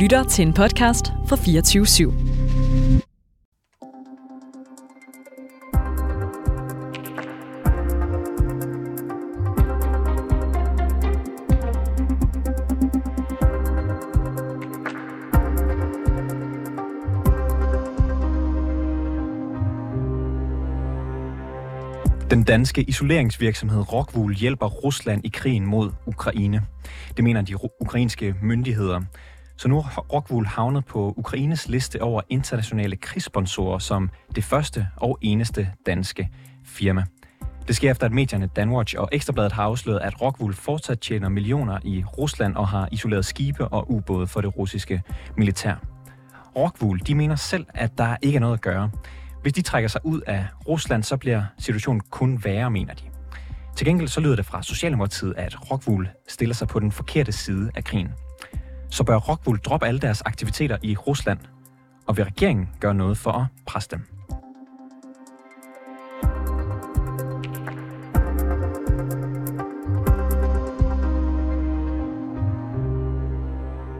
lytter til en podcast fra 24/7. Den danske isoleringsvirksomhed Rockwool hjælper Rusland i krigen mod Ukraine. Det mener de ukrainske myndigheder. Så nu er Rockwool havnet på Ukraines liste over internationale krigssponsorer som det første og eneste danske firma. Det sker efter, at medierne Danwatch og Ekstra Bladet har afsløret, at Rockwool fortsat tjener millioner i Rusland og har isoleret skibe og ubåde for det russiske militær. Rockwool, de mener selv, at der ikke er noget at gøre. Hvis de trækker sig ud af Rusland, så bliver situationen kun værre, mener de. Til gengæld så lyder det fra Socialdemokratiet, at Rockwool stiller sig på den forkerte side af krigen. Så bør Rockwool droppe alle deres aktiviteter i Rusland, og vil regeringen gøre noget for at presse dem?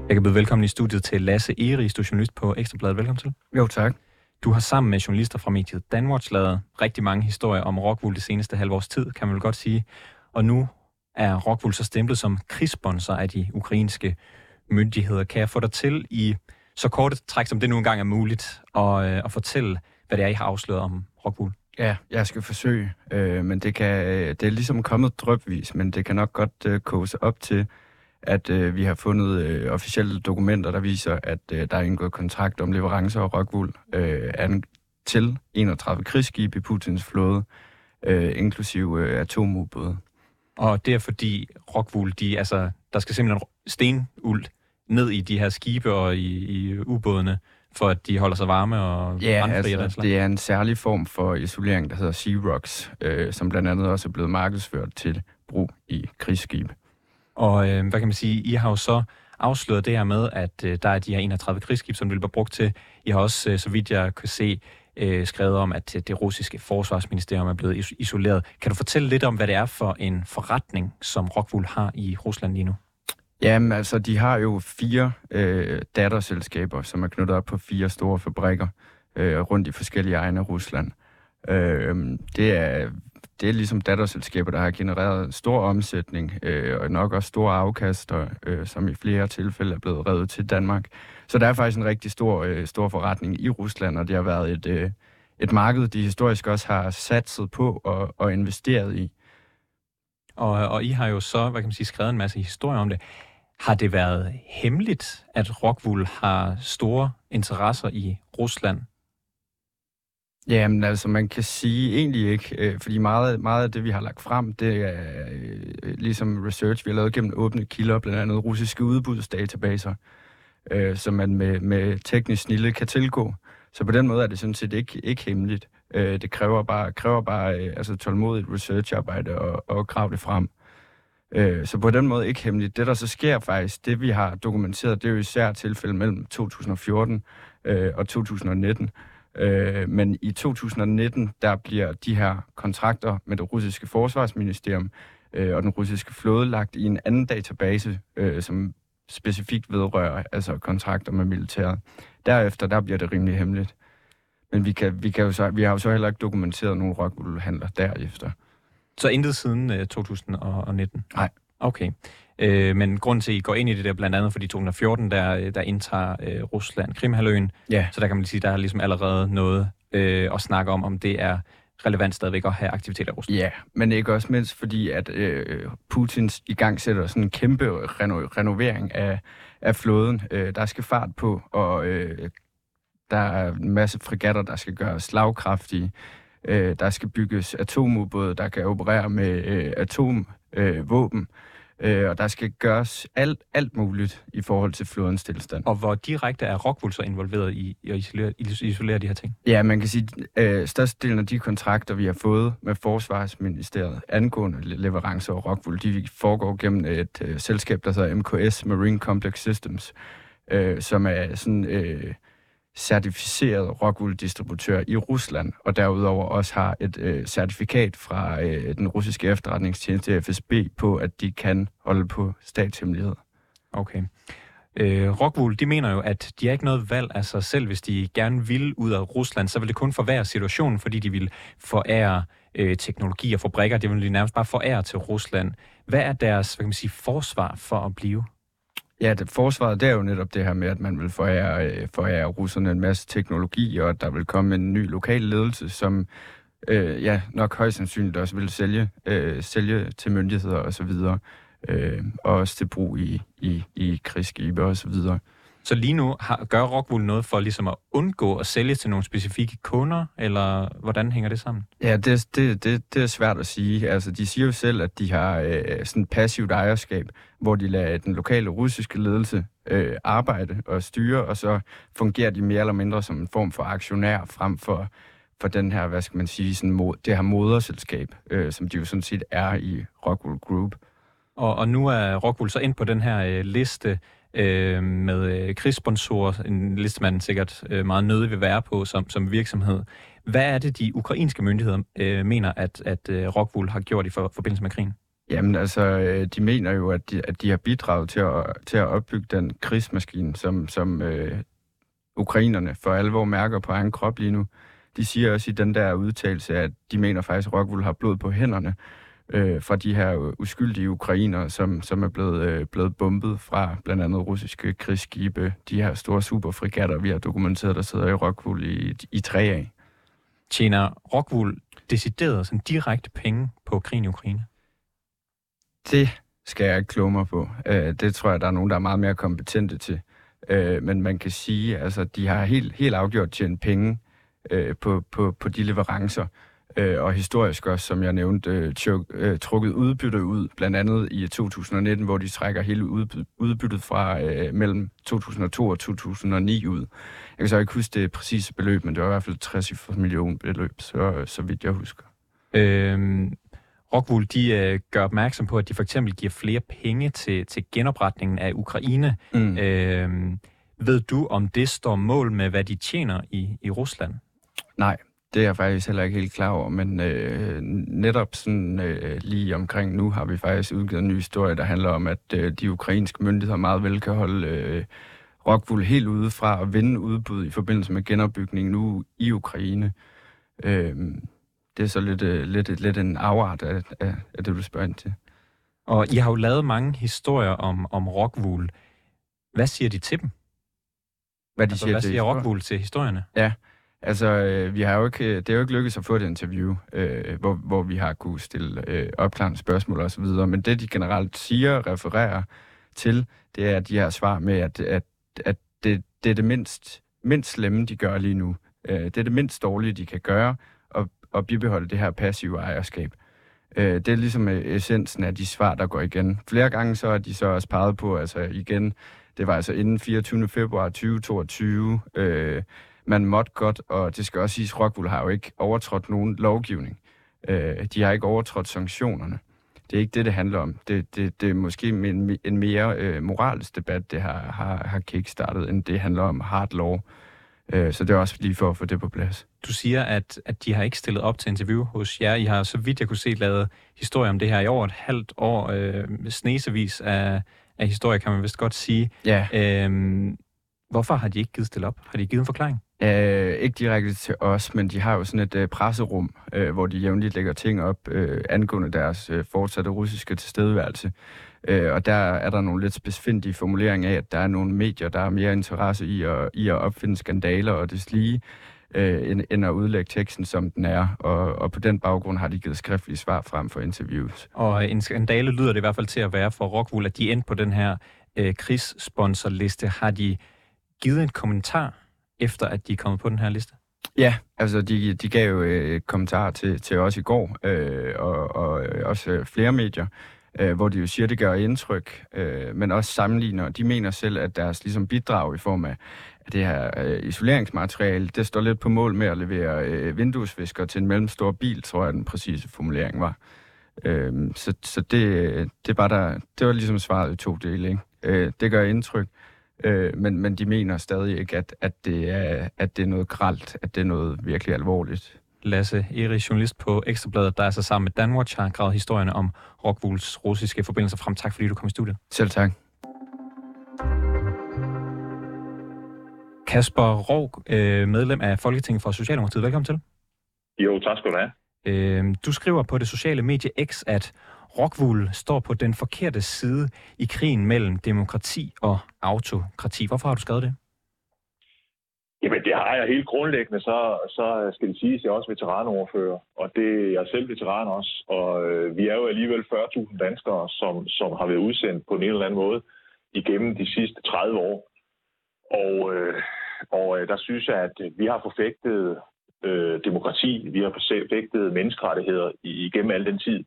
Jeg kan byde velkommen i studiet til Lasse Egeris, du er journalist på Ekstra Bladet. Velkommen til. Jo, tak. Du har sammen med journalister fra mediet Danwatch lavet rigtig mange historier om Rockwool det seneste halvårs tid, kan man vel godt sige. Og nu er Rockwool så stemplet som krigssponsor af de ukrainske myndigheder. Kan jeg få dig til i så kort et træk, som det nu engang er muligt, at fortælle, hvad det er, I har afsløret om Rockwool? Ja, jeg skal forsøge, men det er ligesom kommet drypvis, men det kan nok godt koge sig op til, at vi har fundet officielle dokumenter, der viser, at der er indgået kontrakt om leverancer af Rockwool til 31 krigsskibe i Putins flåde, inklusive atomubåde. Og det er fordi Rockwool, der skal simpelthen stenuld ned i de her skibe og i ubådene, for at de holder sig varme og brandfri. Ja, altså, det er en særlig form for isolering, der hedder SeaRox, som blandt andet også er blevet markedsført til brug i krigsskibe. Og hvad kan man sige, I har jo så afsløret det her med, at der er de her 31 krigsskib, som vil blive brugt til. I har også, så vidt jeg kan se, skrevet om, at det russiske forsvarsministerium er blevet isoleret. Kan du fortælle lidt om, hvad det er for en forretning, som Rockwool har i Rusland lige nu? Jamen altså, de har jo 4 datterselskaber, som er knyttet op på 4 store fabrikker rundt i forskellige egne af Rusland. Det er ligesom datterselskaber, der har genereret stor omsætning og nok også store afkaster, som i flere tilfælde er blevet revet til Danmark. Så der er faktisk en rigtig stor forretning i Rusland, og det har været et marked, de historisk også har satset på og investeret i. Og I har jo så, skrevet en masse historier om det. Har det været hemmeligt, at Rockwool har store interesser i Rusland? Jamen altså, man kan sige egentlig ikke, fordi meget af det, vi har lagt frem, det er ligesom research, vi har lavet gennem åbne kilder, blandt andet russiske udbudsdatabaser, som man med teknisk snilde kan tilgå. Så på den måde er det sådan set ikke hemmeligt. Det kræver bare tålmodigt researcharbejde og grave det frem. Så på den måde ikke hemmeligt. Det, der så sker faktisk, det vi har dokumenteret, det er jo især tilfælde mellem 2014 og 2019, men i 2019, der bliver de her kontrakter med det russiske forsvarsministerium og den russiske flåde lagt i en anden database, som specifikt vedrører altså kontrakter med militæret. Derefter, der bliver det rimelig hemmeligt. Men vi har jo så heller ikke dokumenteret nogen Rockwool-handler derefter. Så intet siden 2019? Nej. Okay. Men grunden til, at I går ind i det der, blandt andet fordi 2014, der indtager Rusland Krimhalvøen, yeah. Så der kan man sige, der er ligesom allerede noget at snakke om det er relevant stadigvæk at have aktiviteter i Rusland. Ja, yeah, men ikke også mindst fordi, at Putins igangsætter sådan en kæmpe renovering af flåden. Der skal fart på, og der er en masse fregatter, der skal gøres slagkraftige. Der skal bygges atomubåde, der kan operere med atomvåben. Og der skal gøres alt muligt i forhold til flådens tilstand. Og hvor direkte er Rockwool så involveret i at isolere de her ting? Ja, man kan sige, at størstedelen af de kontrakter, vi har fået med Forsvarsministeriet angående leverancer af Rockwool, de foregår gennem et selskab, der hedder MKS Marine Complex Systems, som er sådan certificeret Rockwool-distributør i Rusland, og derudover også har et certifikat fra den russiske efterretningstjeneste FSB på, at de kan holde på statshemmelighed. Okay. Rockwool, de mener jo, at de har ikke noget valg af sig selv. Hvis de gerne vil ud af Rusland, så vil det kun forværre situationen, fordi de vil forære teknologi og fabrikker. Det vil de nærmest bare forære til Rusland. Hvad er deres, hvad kan man sige, forsvar for at blive? Ja, forsvaret, det er jo netop det her med, at man vil forære russerne en masse teknologi, og at der vil komme en ny lokal ledelse, som nok højst sandsynligt også vil sælge til myndigheder osv., og også til brug i krigsskibe og så videre. Så lige nu gør Rockwool noget for ligesom at undgå at sælge til nogle specifikke kunder, eller hvordan hænger det sammen? Ja, det er svært at sige. Altså, de siger jo selv, at de har sådan passivt ejerskab, hvor de lader den lokale russiske ledelse arbejde og styre, og så fungerer de mere eller mindre som en form for aktionær frem for den her, hvad skal man sige, sådan, det her moderselskab, som de jo sådan set er i Rockwool Group. Og nu er Rockwool så ind på den her liste med krigssponsorer, en liste, man sikkert meget nødig vil være på som virksomhed. Hvad er det, de ukrainske myndigheder mener, at Rockwool har gjort i forbindelse med krigen? Jamen altså, de mener jo, at de har bidraget til at opbygge den krigsmaskine, som ukrainerne for alvor mærker på egen krop lige nu. De siger også i den der udtalelse, at de mener faktisk, at Rockwool har blod på hænderne, fra de her uskyldige ukrainere, som er blevet bombet fra blandt andet russiske krigsskibe, de her store superfregatter, vi har dokumenteret, der sidder i Rockwool i 3 af. Tjener Rockwool decideret sådan direkte penge på krigen i Ukraine? Det skal jeg ikke kloge mig på. Det tror jeg, der er nogen, der er meget mere kompetente til. Men man kan sige, altså, de har helt afgjort tjent penge på de leverancer, og historisk også, som jeg nævnte, trukket udbytte ud, blandt andet i 2019, hvor de trækker hele udbyttet fra mellem 2002 og 2009 ud. Jeg kan så ikke huske det præcise beløb, men det var i hvert fald 60 millioner beløb, så vidt jeg husker. Rockwool, de gør opmærksom på, at de for eksempel giver flere penge til genopretningen af Ukraine. Ved du, om det står mål med, hvad de tjener i Rusland? Nej. Det er jeg faktisk heller ikke helt klar over, men netop sådan lige omkring nu har vi faktisk udgivet en ny historie, der handler om, at de ukrainske myndigheder meget vel kan holde Rockwool helt ude fra at vinde udbud i forbindelse med genopbygningen nu i Ukraine. Det er så lidt en afart af det, du spørger ind til. Og I har jo lavet mange historier om Rockwool. Hvad siger de til dem? Hvad siger Rockwool til historierne? Ja. Altså, det er jo ikke lykkedes at få et interview, hvor vi har kunne stille opklarende spørgsmål og så videre. Men det, de generelt siger og refererer til, det er de her svar med, at det er det mindst slemme, de gør lige nu. Det er det mindst dårlige, de kan gøre, og bibeholde det her passive ejerskab. Det er ligesom essensen af de svar, der går igen. Flere gange så har de så også peget på, altså igen, det var altså inden 24. februar 2022, man måtte godt, og det skal også siges, at Rockwool har jo ikke overtrådt nogen lovgivning. De har ikke overtrådt sanktionerne. Det er ikke det handler om. Det er måske en mere moralisk debat, det har kickstartet, end det handler om hard law. Så det er også lige for at få det på plads. Du siger, at de har ikke stillet op til interview hos jer. I har, så vidt jeg kunne se, lavet historie om det her i over et halvt år. Snesevis af historie, kan man vist godt sige. Ja. Hvorfor har de ikke givet stille op? Har de givet en forklaring? Ikke direkte til os, men de har jo sådan et presserum, hvor de jævnligt lægger ting op angående deres fortsatte russiske tilstedeværelse. Og der er der nogle lidt spidsfindige formuleringer af, at der er nogle medier, der er mere interesse i at opfinde skandaler og deslige, end at udlægge teksten, som den er. Og på den baggrund har de givet skriftlige svar frem for interviews. Og en skandale lyder det i hvert fald til at være for Rockwool, at de endte på den her krigssponsorliste. Har de givet en kommentar, efter at de er kommet på den her liste? Ja, altså de gav jo kommentarer til os i går, og også flere medier, hvor de jo siger, det gør indtryk, men også sammenligner. De mener selv, at deres ligesom, bidrag i form af det her isoleringsmateriale, det står lidt på mål med at levere vinduesvisker til en mellemstor bil, tror jeg den præcise formulering var. Så det var ligesom svaret i 2 dele, ikke? Det gør indtryk. Men de mener stadig ikke, at det er noget grelt, at det er noget virkelig alvorligt. Lasse Egeris, journalist på Ekstra Bladet, der er så sammen med Danwatch, har gravet historierne om Rockwools russiske forbindelser frem. Tak fordi du kom i studiet. Selv tak. Kasper Roug, medlem af Folketinget for Socialdemokratiet. Velkommen til. Jo, tak skal du have. Du skriver på det sociale medie X, at Rockwool står på den forkerte side i krigen mellem demokrati og autokrati. Hvorfor har du skrevet det? Jamen, det har jeg helt grundlæggende, så skal det siges, at jeg er også veteranoverfører, og jeg er selv veteran også, og vi er jo alligevel 40.000 danskere, som har været udsendt på en eller anden måde igennem de sidste 30 år. Og der synes jeg, at vi har forfægtet demokrati, vi har forfægtet menneskerettigheder igennem al den tid.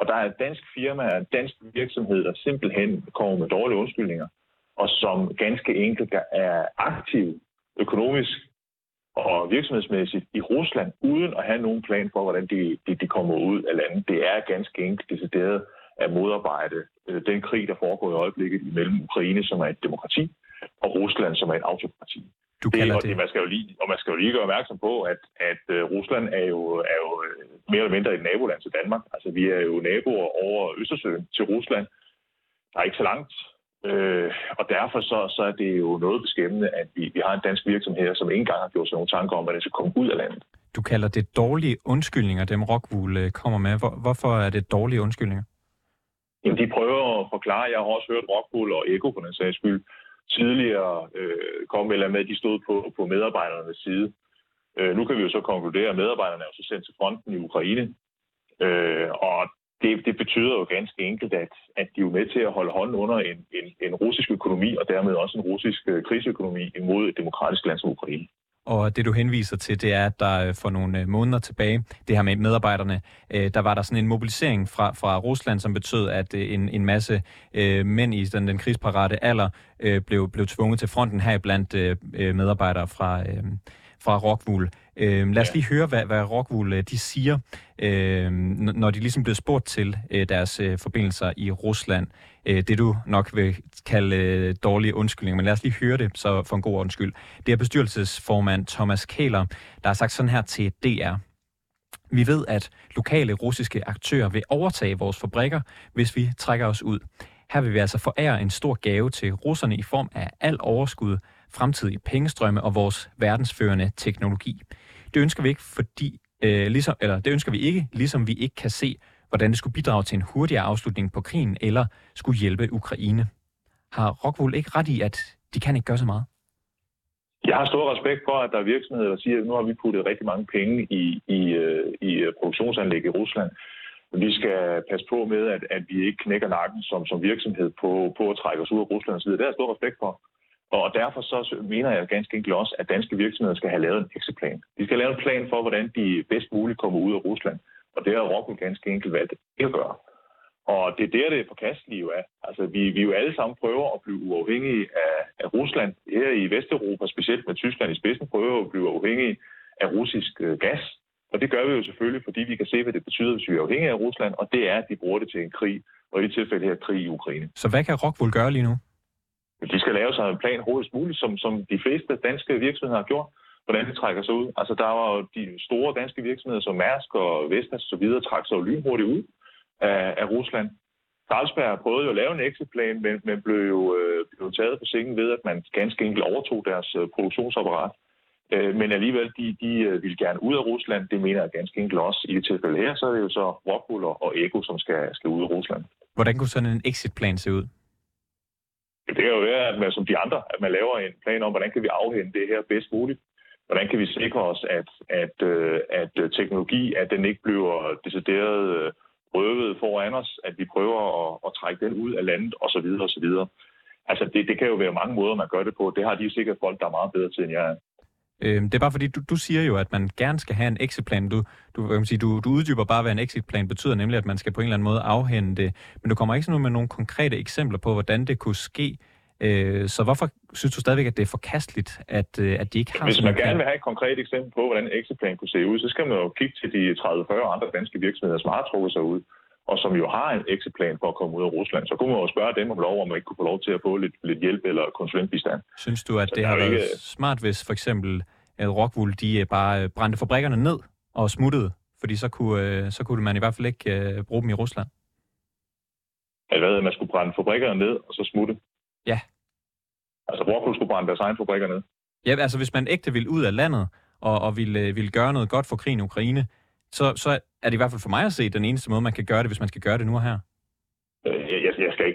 Og der er et dansk firma, en dansk virksomhed, der simpelthen kommer med dårlige undskyldninger, og som ganske enkelt er aktiv økonomisk og virksomhedsmæssigt i Rusland, uden at have nogen plan for, hvordan de kommer ud af landet. Det er ganske enkelt decideret at modarbejde den krig, der foregår i øjeblikket imellem Ukraine, som er et demokrati, og Rusland, som er et autokrati. Man skal jo lige gøre opmærksom på, at Rusland er jo mere eller mindre et naboland til Danmark. Altså, vi er jo naboer over Østersøen til Rusland. Der er ikke så langt. Og derfor så er det jo noget beskæmmende, at vi har en dansk virksomhed her, som ikke engang har gjort sig nogle tanker om, at det skal komme ud af landet. Du kalder det dårlige undskyldninger, dem Rockwool kommer med. Hvorfor er det dårlige undskyldninger? Jamen, de prøver at forklare. Jeg har også hørt Rockwool og Eko på den sags skyld tidligere kom med, at de stod på medarbejdernes side. Nu kan vi jo så konkludere, at medarbejderne er jo så sendt til fronten i Ukraine. Og det betyder jo ganske enkelt, at de er med til at holde hånden under en russisk økonomi, og dermed også en russisk krigsøkonomi imod et demokratisk land som Ukraine. Og det, du henviser til, det er, at der for nogle måneder tilbage, det her med medarbejderne, der var der sådan en mobilisering fra Rusland, som betød, at en masse mænd i den krigsparate alder blev tvunget til fronten, heriblandt medarbejdere fra Rockwool. Lad os lige høre, hvad Rockwool de siger, når de ligesom bliver spurgt til deres forbindelser i Rusland. Det du nok vil kalde dårlige undskyldninger, men lad os lige høre det, så for en god ordens skyld. Det er bestyrelsesformand Thomas Kähler, der har sagt sådan her til DR. Vi ved, at lokale russiske aktører vil overtage vores fabrikker, hvis vi trækker os ud. Her vil vi altså forære en stor gave til russerne i form af al overskud, fremtidige pengestrømme og vores verdensførende teknologi. Det ønsker vi ikke, ligesom vi ikke kan se, hvordan det skulle bidrage til en hurtigere afslutning på krigen eller skulle hjælpe Ukraine. Har Rockwool ikke ret i, at de kan ikke gøre så meget? Jeg har stor respekt for, at der er virksomheder, der siger, at nu har vi puttet rigtig mange penge i produktionsanlæg i Rusland. Vi skal passe på med, at vi ikke knækker nakken som virksomhed på at trække os ud af Rusland og så videre. Det har jeg stor respekt for. Og derfor så mener jeg ganske enkelt også, at danske virksomheder skal have lavet en exitplan. De skal lave en plan for, hvordan de bedst muligt kommer ud af Rusland. Og det har Rockwool ganske enkelt valgt at gøre. Og det er det er forkastelige jo af. Altså, vi jo alle sammen prøver at blive uafhængige af Rusland. Her i Vesteuropa, specielt med Tyskland i spidsen, prøver at blive uafhængige af russisk gas. Og det gør vi jo selvfølgelig, fordi vi kan se, hvad det betyder, hvis vi er afhængige af Rusland. Og det er, at de bruger det til en krig, og i det tilfælde her krig i Ukraine. Så hvad kan Rockwool gøre lige nu? De skal lave sig en plan hurtigst muligt, som de fleste danske virksomheder har gjort, hvordan de trækker sig ud. Altså, der var jo de store danske virksomheder, som Mærsk og Vestas og så videre, trak sig jo lynhurtigt ud af Rusland. Carlsberg prøvede jo at lave en exitplan, men blev jo taget på sengen ved, at man ganske enkelt overtog deres produktionsapparat. Men alligevel, de ville gerne ud af Rusland. Det mener jeg ganske enkelt også. I det tilfælde her, så er det jo så Rockwool og Eko, som skal ud af Rusland. Hvordan kunne sådan en exitplan se ud? Det kan jo være, at man, som de andre, at man laver en plan om, hvordan kan vi afhænde det her bedst muligt? Hvordan kan vi sikre os, at teknologi, at den ikke bliver decideret røvet foran os, at vi prøver at trække den ud af landet osv. osv. Altså, det kan jo være mange måder, man gør det på. Det har de sikkert folk, der er meget bedre til, end jeg er. Det er bare fordi, du siger jo, at man gerne skal have en exitplan. Du uddyber bare, hvad en exitplan betyder, nemlig at man skal på en eller anden måde afhænde det. Men du kommer ikke sådan med nogle konkrete eksempler på, hvordan det kunne ske. Så hvorfor synes du stadigvæk, at det er forkasteligt, at de ikke har... Hvis man gerne vil have et konkret eksempel på, hvordan en exitplan kunne se ud, så skal man jo kigge til de 30-40 andre danske virksomheder, som har trukket sig ud, og som jo har en exitplan for at komme ud af Rusland. Så kunne man jo spørge dem om lov, om man ikke kunne få lov til at få lidt hjælp eller konsulentbistand. Synes du, at så det har været smart, hvis for eksempel Rockwool, de bare brændte fabrikkerne ned og smuttede? Fordi så kunne man i hvert fald ikke bruge dem i Rusland. Hvad? Man skulle brænde fabrikkerne ned og så smutte? Ja. Altså, Rockwool skulle brænde deres egen fabrikker ned? Ja, altså hvis man ægte vil ud af landet og vil gøre noget godt for krigen i Ukraine, så er det i hvert fald for mig at se den eneste måde, man kan gøre det, hvis man skal gøre det nu og her.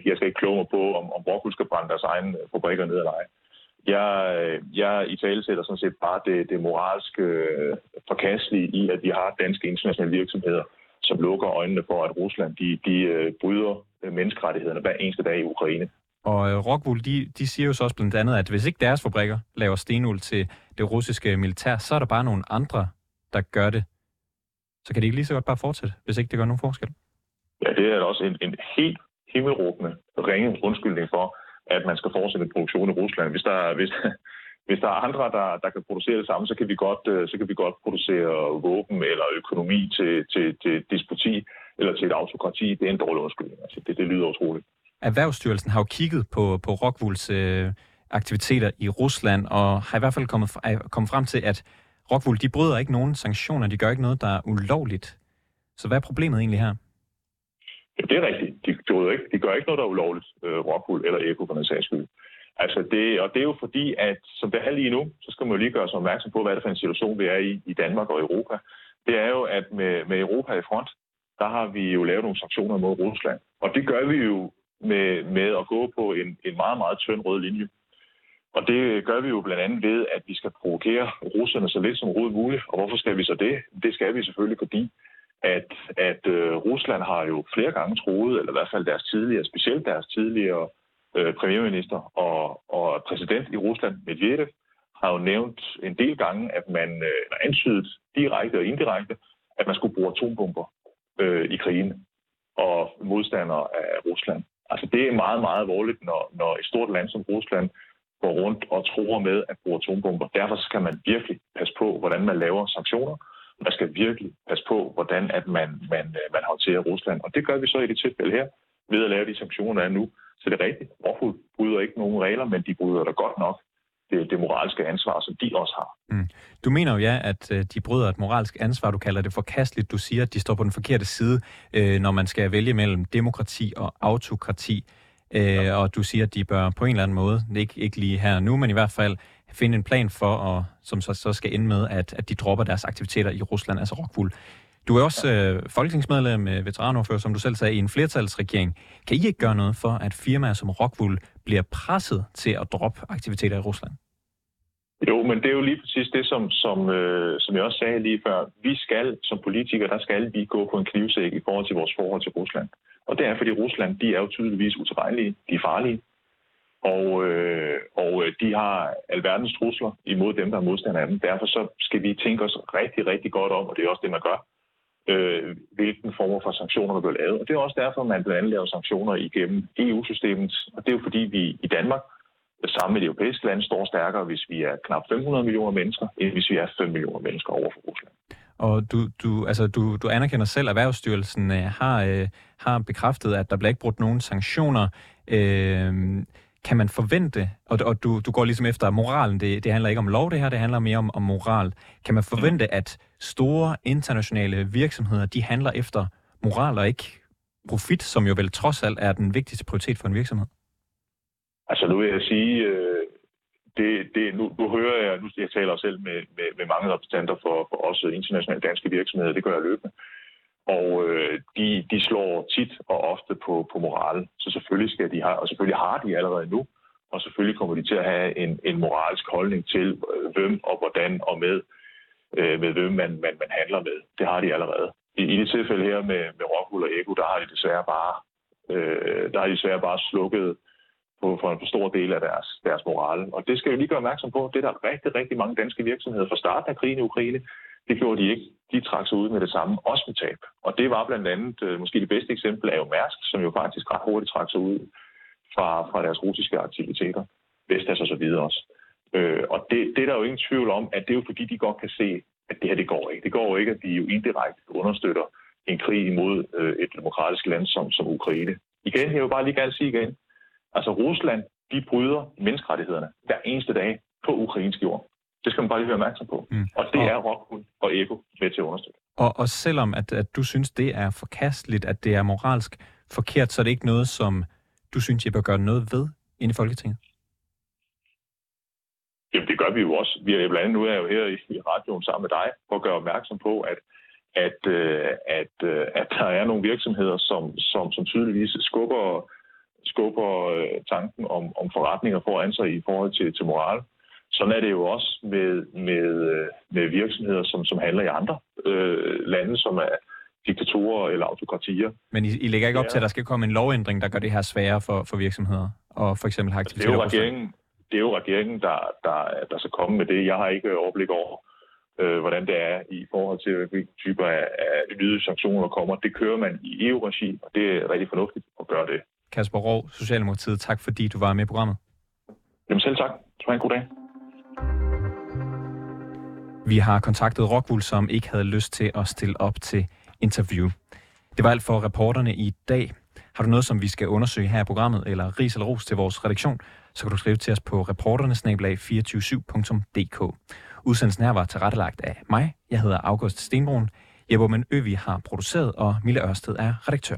Jeg skal ikke kloge mig på, om Rockwool skal brænde deres egne fabrikker ned eller ej. Jeg italesætter sådan set bare det moralske forkastelige i, at vi har danske internationale virksomheder, som lukker øjnene for, at Rusland de bryder menneskerettighederne hver eneste dag i Ukraine. Og Rockwool, de siger jo så også blandt andet, at hvis ikke deres fabrikker laver stenul til det russiske militær, så er der bare nogle andre, der gør det. Så kan de ikke lige så godt bare fortsætte, hvis ikke det gør nogen forskel? Ja, det er da også en helt himmelråbende ringe undskyldning for, at man skal fortsætte produktion i Rusland. Hvis der er andre, der kan producere det samme, så kan vi godt producere våben eller økonomi til despoti eller til et autokrati. Det er en dårlig undskyldning. Altså, det lyder utroligt. Erhvervsstyrelsen har jo kigget på Rockwools aktiviteter i Rusland, og har i hvert fald kommet frem til, at Rockwool, de bryder ikke nogen sanktioner, de gør ikke noget, der er ulovligt. Så hvad er problemet egentlig her? Jamen, det er rigtigt. De gør ikke noget, der er ulovligt, Rockwool eller Eko for den sags skyld. Altså det er jo fordi, at som det er lige nu, så skal man jo lige gøre sig opmærksom på, hvad det er for en situation, vi er i Danmark og Europa. Det er jo, at med Europa i front, der har vi jo lavet nogle sanktioner mod Rusland. Og det gør vi jo med at gå på en meget, meget tynd rød linje. Og det gør vi jo blandt andet ved, at vi skal provokere russerne så lidt som overhovedet muligt. Og hvorfor skal vi så det? Det skal vi selvfølgelig, fordi at Rusland har jo flere gange troet, eller i hvert fald specielt deres tidligere premierminister og præsident i Rusland, Medvedev, har jo nævnt en del gange, at man antydet direkte og indirekte, at man skulle bruge atombomber i krigen og modstandere af Rusland. Altså det er meget, meget alvorligt, når et stort land som Rusland går rundt og tror med at bruge atombomber. Derfor skal man virkelig passe på, hvordan man laver sanktioner. Man skal virkelig passe på, hvordan at man håndterer Rusland. Og det gør vi så i det tilfælde her, ved at lave de sanktioner, der er nu. Så det er rigtigt. Rockwool bryder ikke nogen regler, men de bryder da godt nok det moralske ansvar, som de også har. Mm. Du mener jo, ja, at de bryder et moralsk ansvar. Du kalder det forkasteligt. Du siger, at de står på den forkerte side, når man skal vælge mellem demokrati og autokrati. Ja. Og du siger, at de bør på en eller anden måde, ikke lige her nu, men i hvert fald finde en plan for, og som så skal ende med, at de dropper deres aktiviteter i Rusland, altså Rockwool. Du er også folketingsmedlem, veteranordfører, som du selv sagde, i en flertalsregering. Kan I ikke gøre noget for, at firmaer som Rockwool bliver presset til at droppe aktiviteter i Rusland? Jo, men det er jo lige præcis det, som jeg også sagde lige før. Vi skal, som politikere, der skal vi gå på en knivsæk i forhold til vores forhold til Rusland. Og det er, fordi Rusland, de er jo tydeligvis utilregnelige, de er farlige. Og de har alverdens trusler imod dem, der er modstandere af dem. Derfor så skal vi tænke os rigtig, rigtig godt om, og det er også det, man gør, hvilken form for sanktioner, der bliver lavet. Og det er også derfor, man blandt andet laver sanktioner igennem EU-systemet. Og det er jo fordi, vi i Danmark, sammen med de europæiske lande, står stærkere, hvis vi er knap 500 millioner mennesker, end hvis vi er 5 millioner mennesker over for Rusland. Og du anerkender selv, at Erhvervsstyrelsen har bekræftet, at der bliver ikke brugt nogen sanktioner. Kan man forvente, og du går ligesom efter moralen, det handler ikke om lov det her, det handler mere om moral. Kan man forvente, at store internationale virksomheder, de handler efter moral og ikke profit, som jo vel trods alt er den vigtigste prioritet for en virksomhed? Altså nu vil jeg sige, jeg taler selv med mange repræsentanter for også internationale danske virksomheder, det gør jeg løbende. Og de slår tit og ofte på moralen. Så selvfølgelig skal de have, og selvfølgelig har de allerede nu, og selvfølgelig kommer de til at have en moralsk holdning til, hvem og hvordan og med hvem man handler med. Det har de allerede. I det tilfælde her med Rockwool og Eko, der har de desværre bare slukket for en stor del af deres moral. Og det skal jo lige gøre opmærksom på, det er der rigtig, rigtig mange danske virksomheder fra starten af krigen i Ukraine. Det gjorde de ikke. De trak sig ud med det samme, også med tab. Og det var blandt andet, måske det bedste eksempel er jo Mærsk, som jo faktisk ret hurtigt trak sig ud fra deres russiske aktiviteter. Vestas og så videre også. Og det er der jo ingen tvivl om, at det er jo fordi, de godt kan se, at det her, det går ikke. Det går jo ikke, at de jo indirekte understøtter en krig imod et demokratisk land som Ukraine. Igen, jeg vil bare lige gerne sige igen. Altså Rusland, de bryder menneskerettighederne hver eneste dag på ukrainsk jord. Det skal man bare lige være opmærksom på. Mm. Og det er Rockwool og Eko med til at understøtte. Og selvom at du synes, det er forkasteligt, at det er moralsk forkert, så er det ikke noget, som du synes, I bør gøre noget ved inde i Folketinget? Jamen, det gør vi jo også. Vi er blandt andet nu her i radioen sammen med dig for at gøre opmærksom på, at der er nogle virksomheder, som tydeligvis skubber tanken om forretninger foran sig i forhold til moral. Sådan er det jo også med virksomheder, som handler i andre lande, som er diktatorer eller autokratier. Men I lægger ikke op til, at der skal komme en lovændring, der gør det her sværere for virksomheder og for eksempel har aktiviteter? Det er jo regeringen, der skal komme med det. Jeg har ikke overblik over, hvordan det er i forhold til, hvilke typer af nye sanktioner, der kommer. Det kører man i EU-regi, og det er rigtig fornuftigt at gøre det. Kasper Roug, Socialdemokratiet, tak fordi du var med i programmet. Jamen selv tak. Så en god dag. Vi har kontaktet Rockwool, som ikke havde lyst til at stille op til interview. Det var alt for reporterne i dag. Har du noget, som vi skal undersøge her i programmet, eller ris eller ros til vores redaktion, så kan du skrive til os på reporterne@247.dk. Udsendelsen her var tilrettelagt af mig. Jeg hedder August Stenbroen. Jeppe Aamand vi har produceret, og Mille Ørsted er redaktør.